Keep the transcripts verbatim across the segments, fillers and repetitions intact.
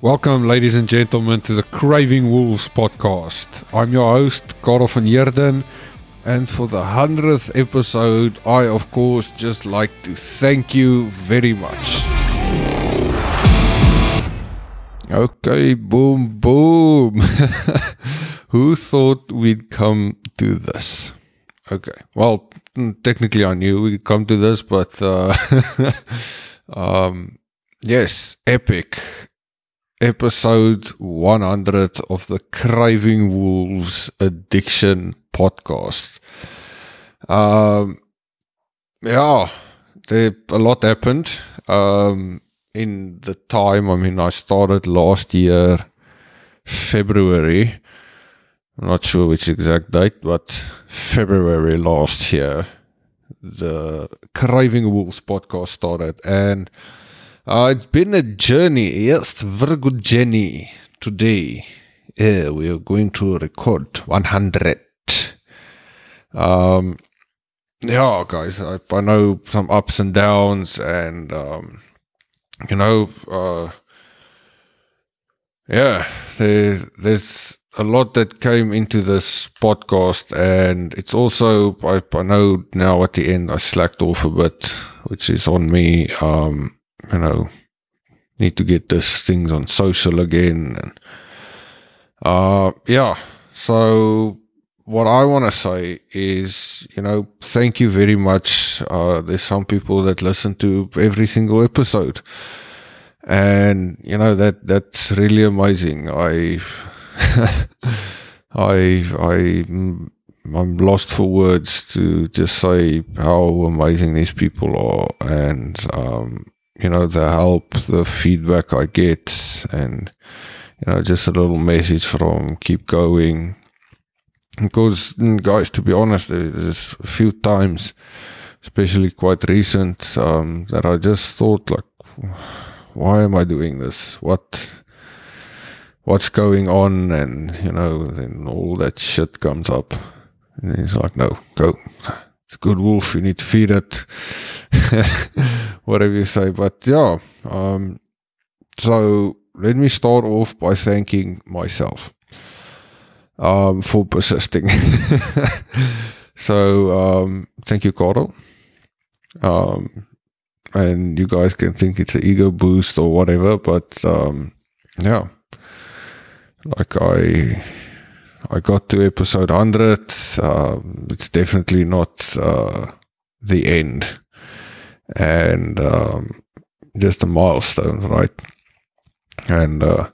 Welcome, ladies and gentlemen, to the Craving Wolves podcast. I'm your host, Carl van Jerden, and for the hundredth episode, I, of course, just like to thank you very much. Okay, boom, boom. Who thought we'd come to this? Okay, well, technically I knew we'd come to this, but uh, um, yes, epic. Episode one hundred of the Craving Wolves Addiction Podcast. Um, yeah, there, a lot happened um, in the time. I mean, I started last year, February. I'm not sure which exact date, but February last year, the Craving Wolves podcast started, and Uh, it's been a journey, yes, very good journey. Today, yeah, we are going to record one hundred. Um, yeah, guys, I, I know some ups and downs, and um, you know, uh, yeah, there's there's a lot that came into this podcast, and it's also I, I know now at the end I slacked off a bit, which is on me. Um, You know, need to get these things on social again, and uh, yeah. So what I want to say is, you know, thank you very much. Uh, there's some people that listen to every single episode, and you know that that's really amazing. I, I, I, I'm lost for words to just say how amazing these people are, and um. You know, the help, the feedback I get, and, you know, just a little message from keep going. Because, guys, to be honest, there's a few times, especially quite recent, um, that I just thought, like, why am I doing this? What, what's going on? And, you know, then all that shit comes up. And it's like, no, go. It's a good wolf, you need to feed it. Whatever you say, but yeah, um, so let me start off by thanking myself um, for persisting. so um, thank you, Carl. Um, and you guys can think it's an ego boost or whatever, but um, yeah, like I, I got to episode one hundred. Um, it's definitely not uh, the end. And um, just a milestone, right? And uh,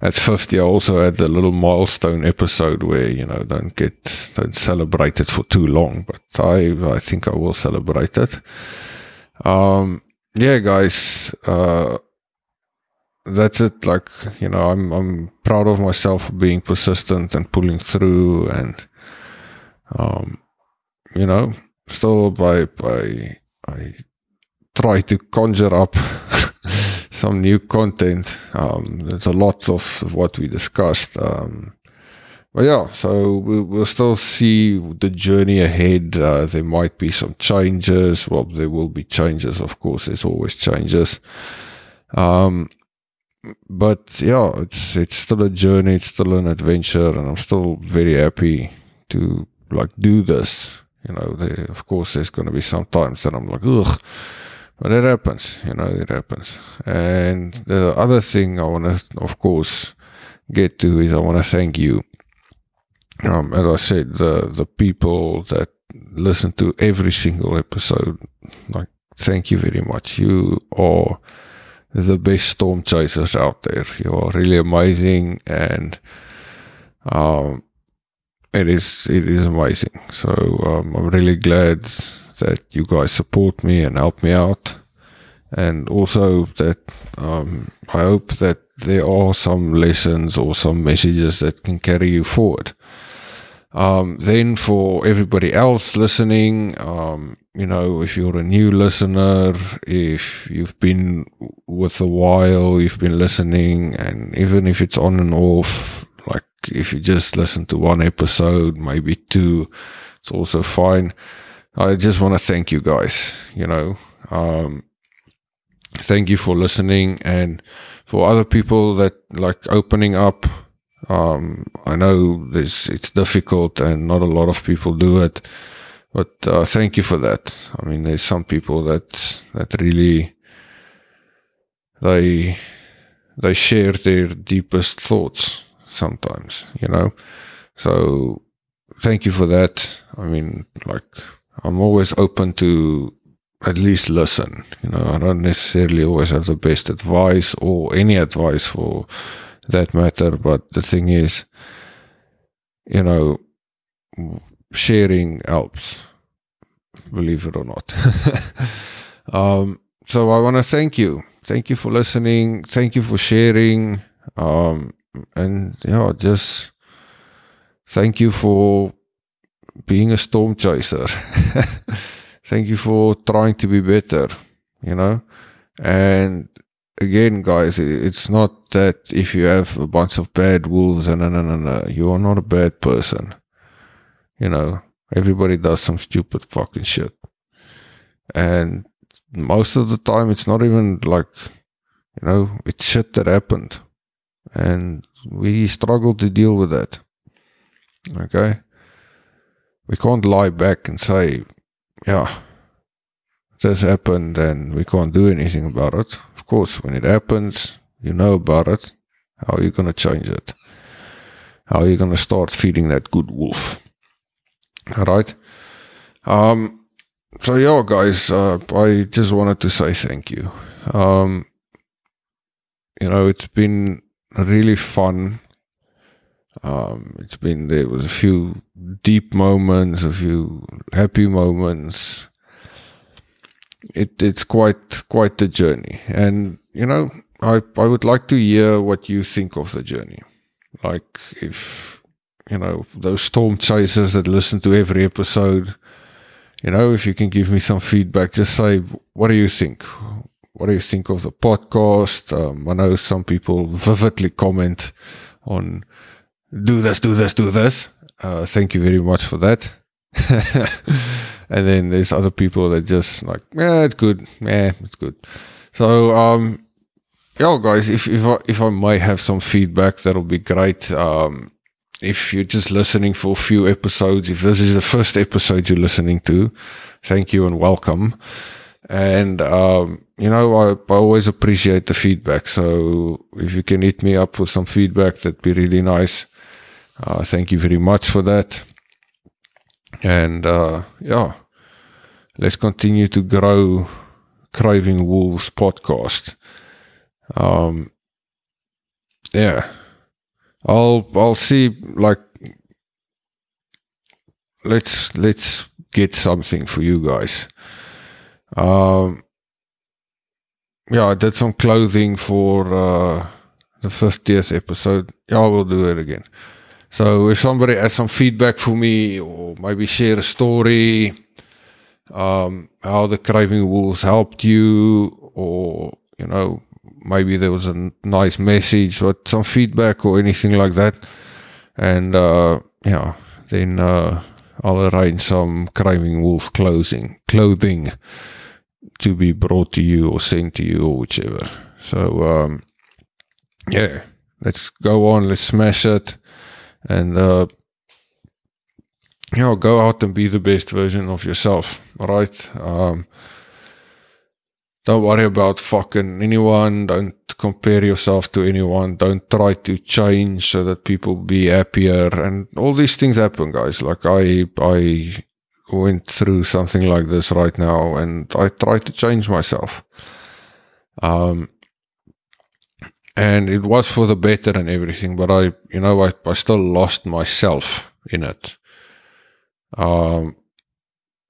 at fifty, I also had the little milestone episode where, you know, don't get, don't celebrate it for too long, but I, I think I will celebrate it. Um, yeah, guys, uh, that's it. Like, you know, I'm, I'm proud of myself for being persistent and pulling through, and, um, you know, still by, by, I, try to conjure up some new content. Um, there's a lot of what we discussed. Um, but yeah, so we'll, we'll still see the journey ahead. Uh, there might be some changes. Well, there will be changes, of course. There's always changes. Um, but yeah, it's it's still a journey. It's still an adventure, and I'm still very happy to like do this. You know, there, of course, there's going to be some times that I'm like, ugh. But it happens, you know, it happens. And the other thing I want to, of course, get to is I want to thank you. Um, as I said, the, the people that listen to every single episode, like, thank you very much. You are the best storm chasers out there. You are really amazing, and um, it is, it is amazing. So um, I'm really glad that you guys support me and help me out, and also that um, I hope that there are some lessons or some messages that can carry you forward. Um, then for everybody else listening, um, you know, if you're a new listener, if you've been with a while, you've been listening, and even if it's on and off, like if you just listen to one episode, maybe two, it's also fine. I just want to thank you guys, you know. Um, thank you for listening, and for other people that like opening up. Um, I know this, it's difficult and not a lot of people do it, but uh, thank you for that. I mean, there's some people that that really, they they share their deepest thoughts sometimes, you know. So thank you for that. I mean, like, I'm always open to at least listen, you know. I don't necessarily always have the best advice or any advice for that matter, but the thing is, you know, sharing helps, believe it or not. um, so I want to thank you. Thank you for listening. Thank you for sharing. Um, and, you know, just thank you for being a storm chaser. Thank you for trying to be better, you know. And again, guys, it's not that if you have a bunch of bad wolves and no, no, no, no, you are not a bad person. You know, everybody does some stupid fucking shit. And most of the time, it's not even like, you know, it's shit that happened. And we struggle to deal with that. Okay? We can't lie back and say, yeah, this happened and we can't do anything about it. Course, when it happens, you know about it. How are you going to change it? How are you going to start feeding that good wolf? All right. Um, so yeah, guys, uh, I just wanted to say thank you. Um, you know, it's been really fun. Um, it's been, there was a few deep moments, a few happy moments. It it's quite quite the journey, and you know, I I would like to hear what you think of the journey. Like, if you know those storm chasers that listen to every episode, you know, if you can give me some feedback, just say, what do you think? What do you think of the podcast? Um, I know some people vividly comment on do this, do this, do this. Uh, thank you very much for that. And then there's other people that just like, yeah, it's good, yeah, it's good. So, um, yeah, guys, if if I, if I might have some feedback, that'll be great. Um, if you're just listening for a few episodes, if this is the first episode you're listening to, thank you and welcome. And um, you know, I, I always appreciate the feedback. So if you can hit me up with some feedback, that'd be really nice. Uh, thank you very much for that. And uh, yeah, let's continue to grow Craving Wolves podcast. Um, yeah, I'll I'll see. Like, let's let's get something for you guys. Um, yeah, I did some clothing for uh, the fiftieth episode. Yeah, I will do it again. So if somebody has some feedback for me, or maybe share a story, um, how the Craving Wolves helped you, or, you know, maybe there was a n- nice message, but some feedback or anything like that. And, uh, yeah, then uh, I'll arrange some Craving Wolf clothing, clothing to be brought to you or sent to you or whichever. So, um, yeah, let's go on, let's smash it. And, uh, you know, go out and be the best version of yourself, right? Um, don't worry about fucking anyone. Don't compare yourself to anyone. Don't try to change so that people be happier. And all these things happen, guys. Like, I, I went through something like this right now, and I tried to change myself. Um, And it was for the better and everything, but I, you know, I, I still lost myself in it. Um,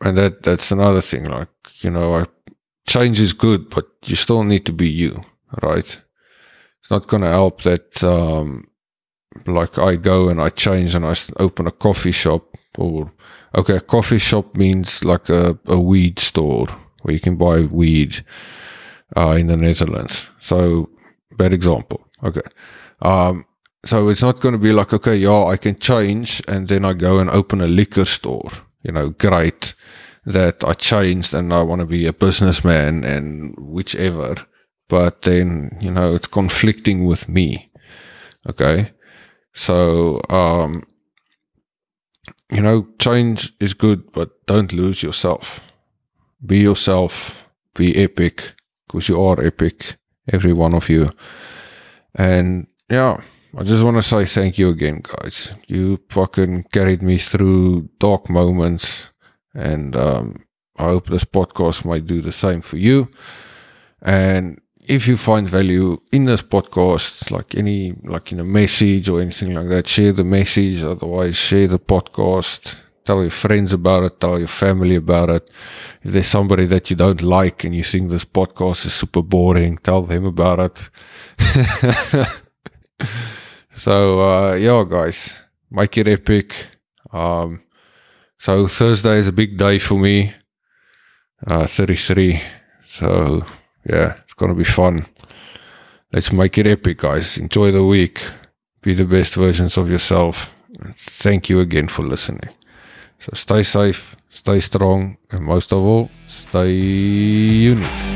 and that, that's another thing. Like, you know, I, change is good, but you still need to be you, right? It's not going to help that, um, like, I go and I change and I open a coffee shop, or, okay, a coffee shop means like a, a weed store where you can buy weed, uh, in the Netherlands. So, bad example. Okay. Um, So it's not going to be like, okay, yeah, I can change, and then I go and open a liquor store. You know, great that I changed and I want to be a businessman and whichever. But then, you know, it's conflicting with me. Okay. So, um, you know, change is good, but don't lose yourself. Be yourself. Be epic, because you are epic, every one of you. And yeah, I just want to say thank you again, guys. You fucking carried me through dark moments, and um, I hope this podcast might do the same for you. And if you find value in this podcast, like any, like in a message or anything like that, share the message. Otherwise, share the podcast. Tell your friends about it. Tell your family about it. If there's somebody that you don't like and you think this podcast is super boring, tell them about it. So, uh, yeah, guys, make it epic. Um, so Thursday is a big day for me, uh, thirty-three. So, yeah, it's going to be fun. Let's make it epic, guys. Enjoy the week. Be the best versions of yourself. And thank you again for listening. So stay safe, stay strong, and most of all, stay unique.